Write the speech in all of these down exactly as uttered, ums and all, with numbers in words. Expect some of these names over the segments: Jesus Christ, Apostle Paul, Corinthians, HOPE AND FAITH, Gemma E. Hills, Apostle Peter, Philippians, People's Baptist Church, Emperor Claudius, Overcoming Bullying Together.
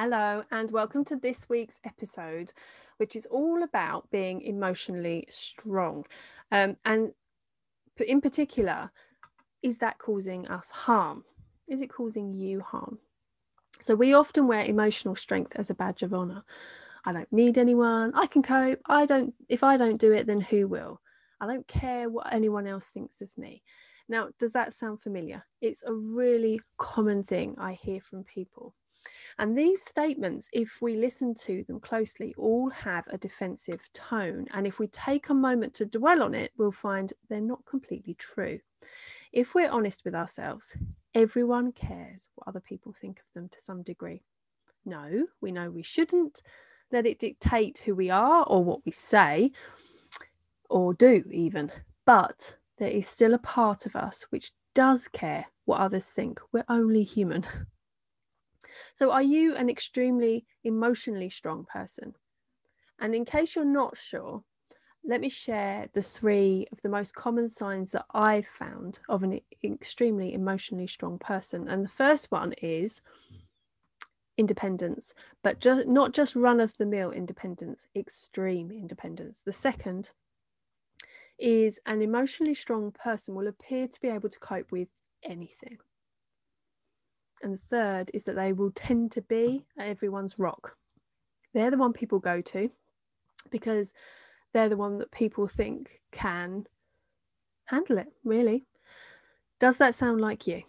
Hello and welcome to this week's episode, which is all about being emotionally strong. Um, and in particular, is that causing us harm? Is it causing you harm? So we often wear emotional strength as a badge of honour. I don't need anyone. I can cope. I don't. If I don't do it, then who will? I don't care what anyone else thinks of me. Now, does that sound familiar? It's a really common thing I hear from people. And these statements, if we listen to them closely, all have a defensive tone. And if we take a moment to dwell on it, we'll find they're not completely true. If we're honest with ourselves, everyone cares what other people think of them to some degree. No, we know we shouldn't let it dictate who we are or what we say or do even. But there is still a part of us which does care what others think. We're only human. So are you an extremely emotionally strong person? And in case you're not sure, let me share the three of the most common signs that I've found of an extremely emotionally strong person. And the first one is independence, but just, not just run-of-the-mill independence, extreme independence. The second is an emotionally strong person will appear to be able to cope with anything. And the third is that they will tend to be everyone's rock. They're the one people go to because they're the one that people think can handle it, really. Does that sound like you?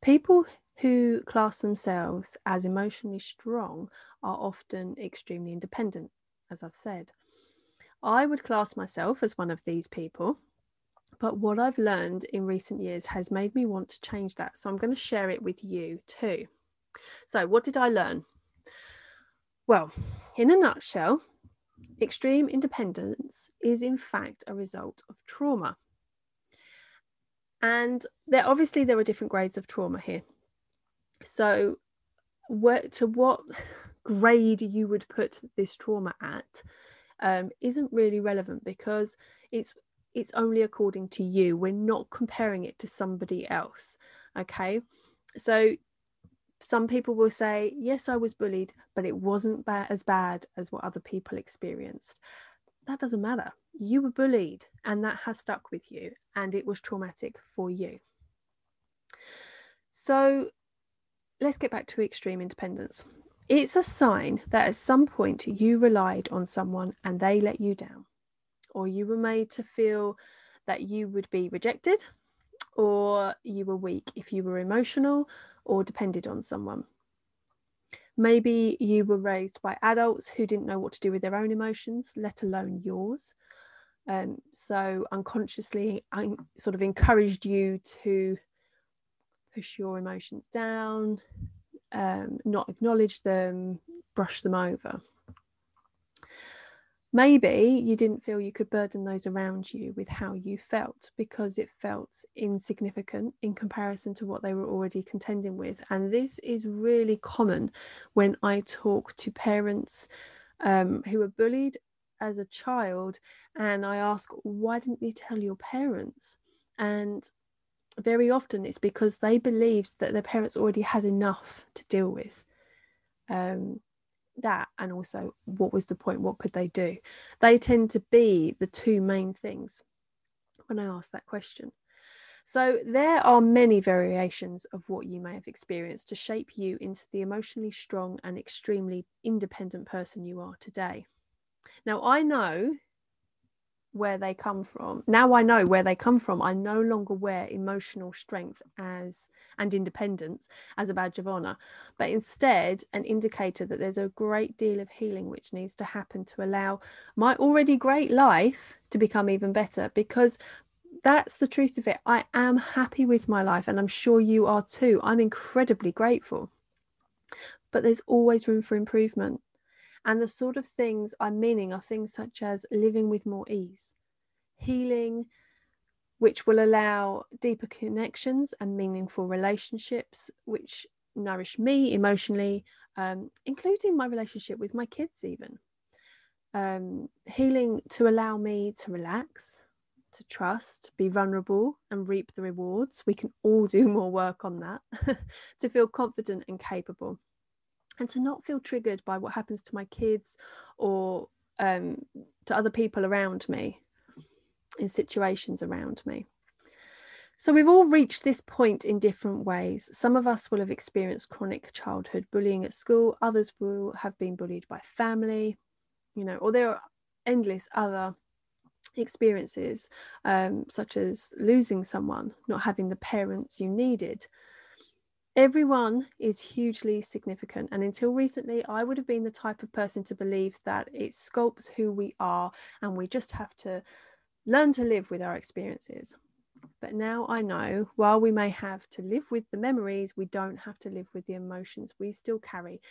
People who class themselves as emotionally strong are often extremely independent, as I've said. I would class myself as one of these people. But what I've learned in recent years has made me want to change that. So I'm going to share it with you too. So what did I learn? Well, in a nutshell, extreme independence is in fact a result of trauma. And there obviously there are different grades of trauma here. So what, to what grade you would put this trauma at um, isn't really relevant because it's It's only according to you. We're not comparing it to somebody else, okay? So some people will say, yes, I was bullied, but it wasn't ba- as bad as what other people experienced. That doesn't matter. You were bullied and that has stuck with you and it was traumatic for you. So let's get back to extreme independence. It's a sign that at some point you relied on someone and they let you down, or you were made to feel that you would be rejected, or you were weak if you were emotional or depended on someone. Maybe you were raised by adults who didn't know what to do with their own emotions, let alone yours. Um, so unconsciously, I sort of encouraged you to push your emotions down, um, not acknowledge them, brush them over. Maybe you didn't feel you could burden those around you with how you felt because it felt insignificant in comparison to what they were already contending with. And this is really common when I talk to parents um, who were bullied as a child and I ask, why didn't you tell your parents? And very often it's because they believed that their parents already had enough to deal with. Um, that and also what was the point, what could they do? They tend to be the two main things when I ask that question. So there are many variations of what you may have experienced to shape you into the emotionally strong and extremely independent person you are today. Now I know where they come from. Now I know where they come from. I no longer wear emotional strength as and independence as a badge of honour, but instead an indicator that there's a great deal of healing which needs to happen to allow my already great life to become even better, because that's the truth of it. I am happy with my life and I'm sure you are too. I'm incredibly grateful, but there's always room for improvement. And the sort of things I'm meaning are things such as living with more ease, healing, which will allow deeper connections and meaningful relationships, which nourish me emotionally, um, including my relationship with my kids even. Um, healing to allow me to relax, to trust, be vulnerable and reap the rewards. We can all do more work on that. To feel confident and capable. and to not feel triggered by what happens to my kids or um, to other people around me, in situations around me. So we've all reached this point in different ways. Some of us will have experienced chronic childhood bullying at school. Others will have been bullied by family, you know, or there are endless other experiences, um, such as losing someone, not having the parents you needed. Everyone is hugely significant, and until recently I would have been the type of person to believe that it sculpts who we are and we just have to learn to live with our experiences. But now I know, while we may have to live with the memories, we don't have to live with the emotions we still carry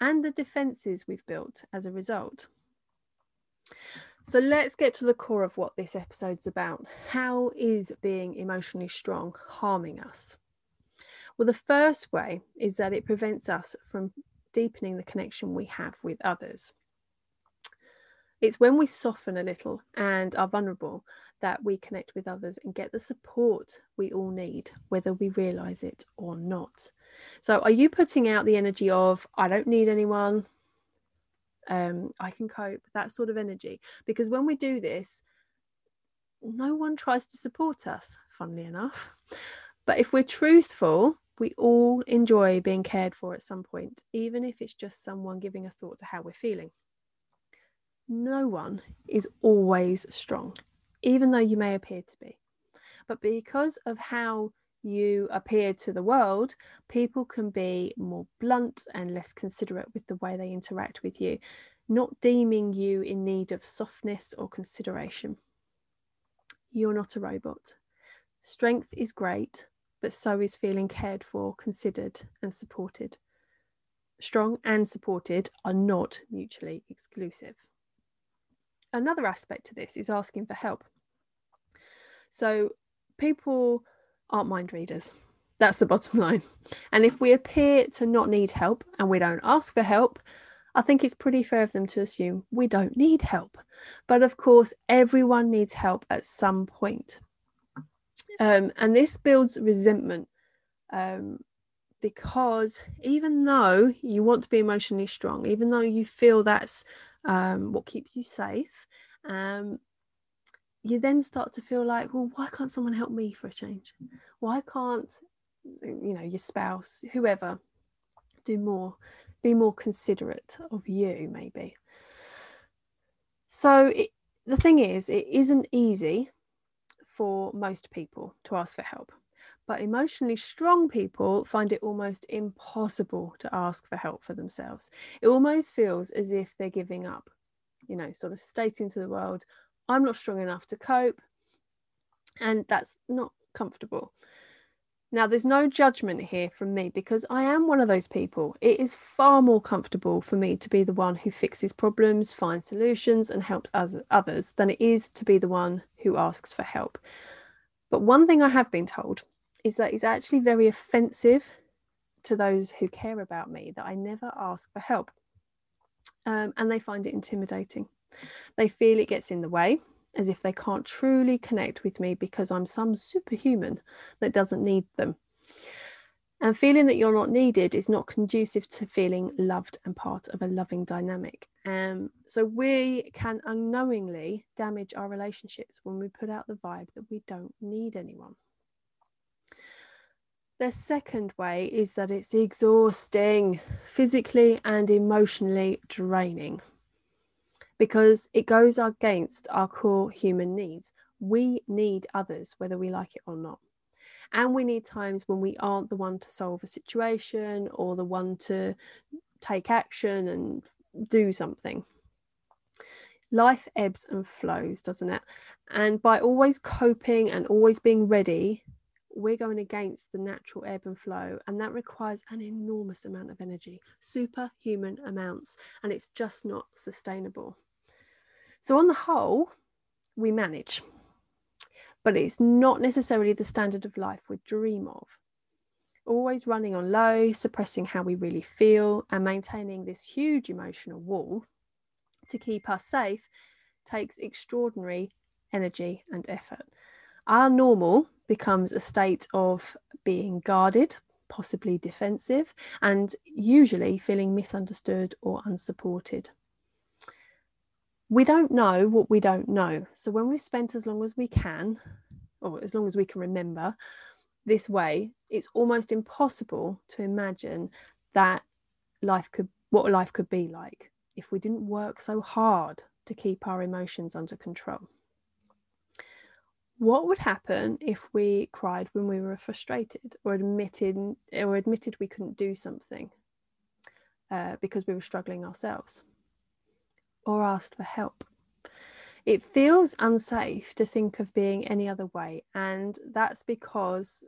and the defenses we've built as a result. So let's get to the core of what this episode's about. How is being emotionally strong harming us? Well, the first way is that it prevents us from deepening the connection we have with others. It's when we soften a little and are vulnerable that we connect with others and get the support we all need, whether we realise it or not. So are you putting out the energy of, I don't need anyone, um, I can cope, that sort of energy? Because when we do this, no one tries to support us, funnily enough. But if we're truthful, we all enjoy being cared for at some point, even if it's just someone giving a thought to how we're feeling. No one is always strong, even though you may appear to be. But because of how you appear to the world, people can be more blunt and less considerate with the way they interact with you, not deeming you in need of softness or consideration. You're not a robot. Strength is great, but so is feeling cared for, considered and supported. Strong and supported are not mutually exclusive. Another aspect to this is asking for help. So people aren't mind readers. That's the bottom line. And if we appear to not need help and we don't ask for help, I think it's pretty fair of them to assume we don't need help. But of course, everyone needs help at some point. Um, and this builds resentment, um, because even though you want to be emotionally strong, even though you feel that's um, what keeps you safe, um, you then start to feel like, well, why can't someone help me for a change? Why can't, you know, your spouse, whoever, do more, be more considerate of you, maybe? So it, the thing is, it isn't easy for most people to ask for help, but emotionally strong people find it almost impossible to ask for help for themselves. It almost feels as if they're giving up, you know, sort of stating to the world, I'm not strong enough to cope, and that's not comfortable. Now, there's no judgment here from me, because I am one of those people. It is far more comfortable for me to be the one who fixes problems, finds solutions and helps others than it is to be the one who asks for help. But one thing I have been told is that it's actually very offensive to those who care about me that I never ask for help. Um, and they find it intimidating. They feel it gets in the way, as if they can't truly connect with me because I'm some superhuman that doesn't need them. And feeling that you're not needed is not conducive to feeling loved and part of a loving dynamic. Um, so we can unknowingly damage our relationships when we put out the vibe that we don't need anyone. The second way is that it's exhausting, physically and emotionally draining, because it goes against our core human needs. We need others, whether we like it or not. And we need times when we aren't the one to solve a situation or the one to take action and do something. Life ebbs and flows, doesn't it? And by always coping and always being ready, we're going against the natural ebb and flow, and that requires an enormous amount of energy, superhuman amounts, and it's just not sustainable. So on the whole, we manage, but it's not necessarily the standard of life we dream of. Always running on low, suppressing how we really feel, and maintaining this huge emotional wall to keep us safe takes extraordinary energy and effort. Our normal becomes a state of being guarded possibly defensive, and usually feeling misunderstood or unsupported. We don't know what we don't know. So when we've spent as long as we can, or as long as we can remember, this way, it's almost impossible to imagine that life could, what life could be like if we didn't work so hard to keep our emotions under control. What would happen if we cried when we were frustrated or admitted or admitted we couldn't do something uh, because we were struggling ourselves, or asked for help? It feels unsafe to think of being any other way, and that's because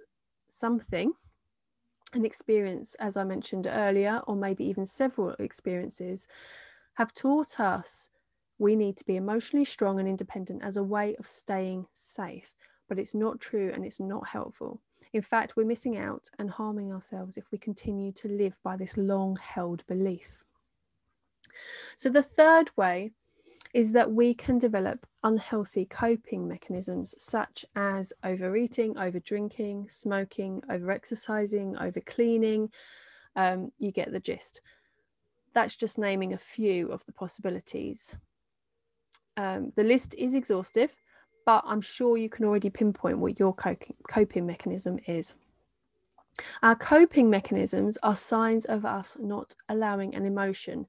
something, an experience, as I mentioned earlier, or maybe even several experiences, have taught us we need to be emotionally strong and independent as a way of staying safe, but it's not true and it's not helpful. In fact, we're missing out and harming ourselves if we continue to live by this long-held belief. So the third way is that we can develop unhealthy coping mechanisms such as overeating, overdrinking, smoking, overexercising, overcleaning. Um, you get the gist. That's just naming a few of the possibilities. Um, the list is exhaustive, but I'm sure you can already pinpoint what your coping mechanism is. Our coping mechanisms are signs of us not allowing an emotion,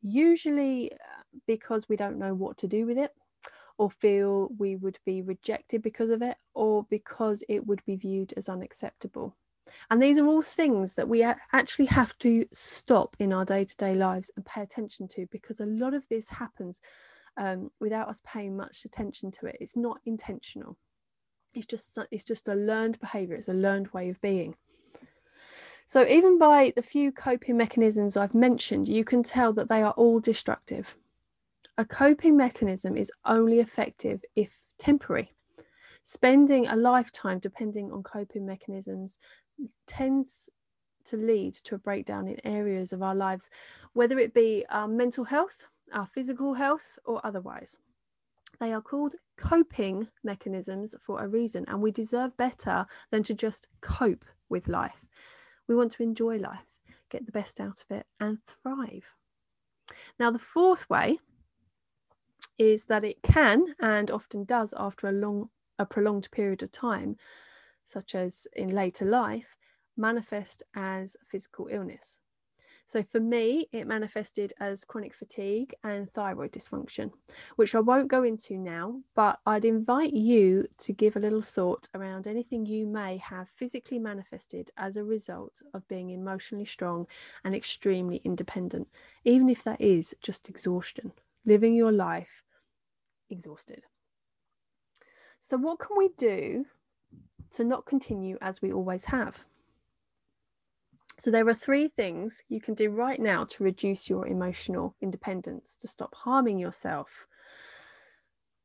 usually because we don't know what to do with it, or feel we would be rejected because of it, or because it would be viewed as unacceptable. And these are all things that we actually have to stop in our day-to-day lives and pay attention to, because a lot of this happens Um, without us paying much attention to it. It's not intentional. It's just, it's just a learned behaviour. It's a learned way of being. So even by the few coping mechanisms I've mentioned, you can tell that they are all destructive. A coping mechanism is only effective if temporary. Spending a lifetime depending on coping mechanisms tends to lead to a breakdown in areas of our lives, whether it be our mental health, our physical health, or otherwise. They are called coping mechanisms for a reason, and we deserve better than to just cope with life. We want to enjoy life, get the best out of it, and thrive. Now, the fourth way is that it can, and often does after a long, a prolonged period of time, such as in later life, manifest as physical illness. So for me, it manifested as chronic fatigue and thyroid dysfunction, which I won't go into now, but I'd invite you to give a little thought around anything you may have physically manifested as a result of being emotionally strong and extremely independent, even if that is just exhaustion, living your life exhausted. So what can we do to not continue as we always have? So there are three things you can do right now to reduce your emotional independence, to stop harming yourself.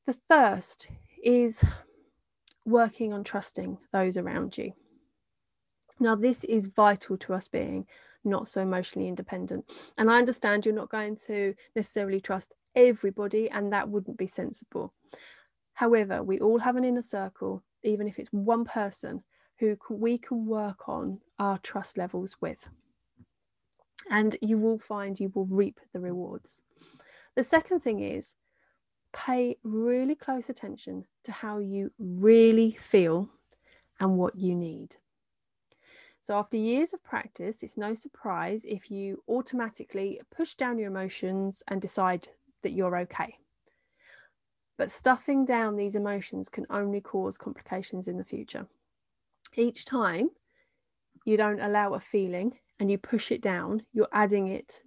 The first is working on trusting those around you. Now, this is vital to us being not so emotionally independent. And I understand you're not going to necessarily trust everybody, and that wouldn't be sensible. However, we all have an inner circle, even if it's one person, who we can work on our trust levels with. And you will find you will reap the rewards. The second thing is pay really close attention to how you really feel and what you need. So after years of practice, it's no surprise if you automatically push down your emotions and decide that you're okay. But stuffing down these emotions can only cause complications in the future. Each time you don't allow a feeling and you push it down, you're adding it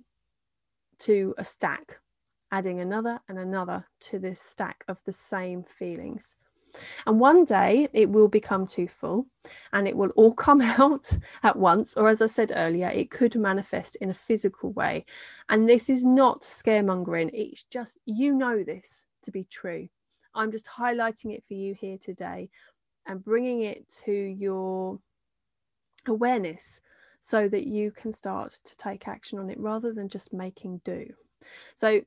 to a stack, adding another and another to this stack of the same feelings. And one day it will become too full and it will all come out at once. Or as I said earlier, it could manifest in a physical way. And this is not scaremongering. It's just, you know this to be true. I'm just highlighting it for you here today, and bringing it to your awareness so that you can start to take action on it rather than just making do. So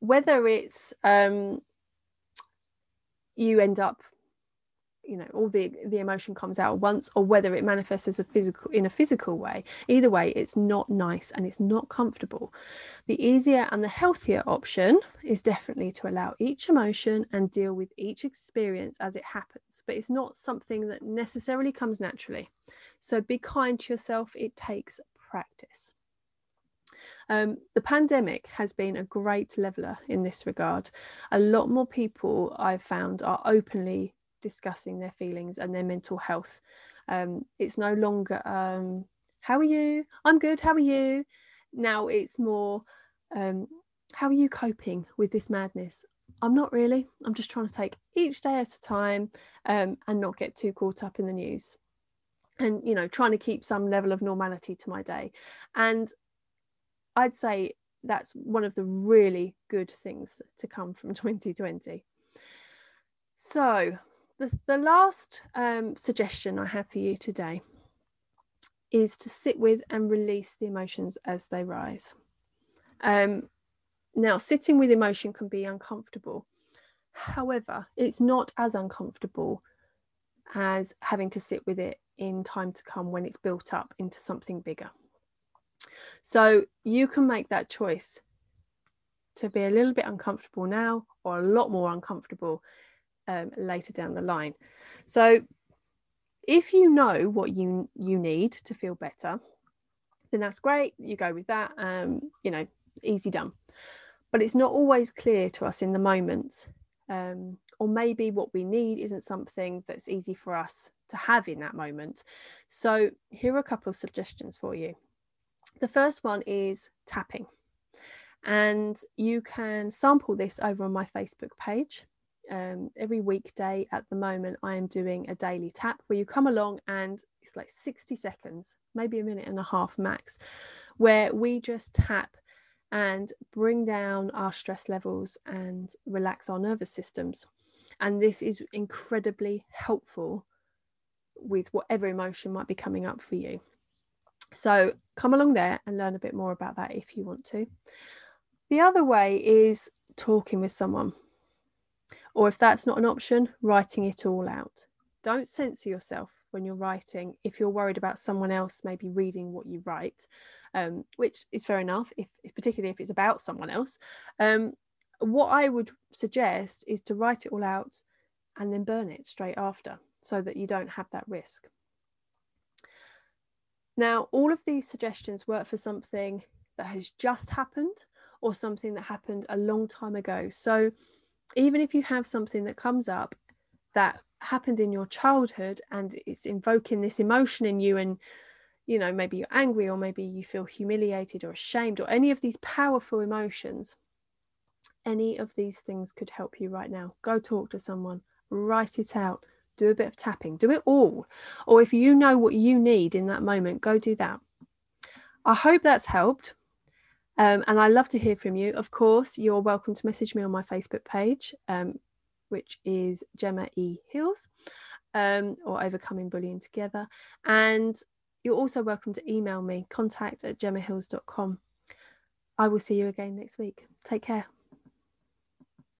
whether it's um, you end up you know, all the the emotion comes out once, or whether it manifests as a physical in a physical way. Either way, it's not nice and it's not comfortable. The easier and the healthier option is definitely to allow each emotion and deal with each experience as it happens, but it's not something that necessarily comes naturally. So be kind to yourself. It takes practice. Um, the pandemic has been a great leveler in this regard. A lot more people, I've found, are openly discussing their feelings and their mental health. Um, it's no longer, um, how are you? I'm good, how are you? Now it's more, um, how are you coping with this madness? I'm not really. I'm just trying to take each day at a time, um, and not get too caught up in the news. And, you know, trying to keep some level of normality to my day. And I'd say that's one of the really good things to come from twenty twenty. So the, the last um, suggestion I have for you today is to sit with and release the emotions as they rise. Um, now, sitting with emotion can be uncomfortable. However, it's not as uncomfortable as having to sit with it in time to come when it's built up into something bigger. So you can make that choice to be a little bit uncomfortable now, or a lot more uncomfortable um, later down the line. So if you know what you you need to feel better, then that's great. You go with that, um, you know, easy done. But it's not always clear to us in the moment, um, or maybe what we need isn't something that's easy for us to have in that moment. So here are a couple of suggestions for you. The first one is tapping, and you can sample this over on my Facebook page. Um, every weekday at the moment, I am doing a daily tap where you come along, and it's like sixty seconds, maybe a minute and a half max, where we just tap and bring down our stress levels and relax our nervous systems. And this is incredibly helpful with whatever emotion might be coming up for you. So come along there and learn a bit more about that if you want to. The other way is talking with someone, or if that's not an option, writing it all out. Don't censor yourself when you're writing if you're worried about someone else maybe reading what you write, um, which is fair enough, if, particularly if it's about someone else. Um, what I would suggest is to write it all out and then burn it straight after, so that you don't have that risk. Now, all of these suggestions work for something that has just happened or something that happened a long time ago. So even if you have something that comes up that happened in your childhood and it's invoking this emotion in you, and, you know, maybe you're angry, or maybe you feel humiliated or ashamed, or any of these powerful emotions, any of these things could help you right now. Go talk to someone, write it out. Do a bit of tapping, do it all. Or if you know what you need in that moment, go do that. I hope that's helped. Um, and I love to hear from you. Of course, you're welcome to message me on my Facebook page, um, which is Gemma E. Hills, um, or Overcoming Bullying Together. And you're also welcome to email me, contact at gemma hills dot com. I will see you again next week. Take care.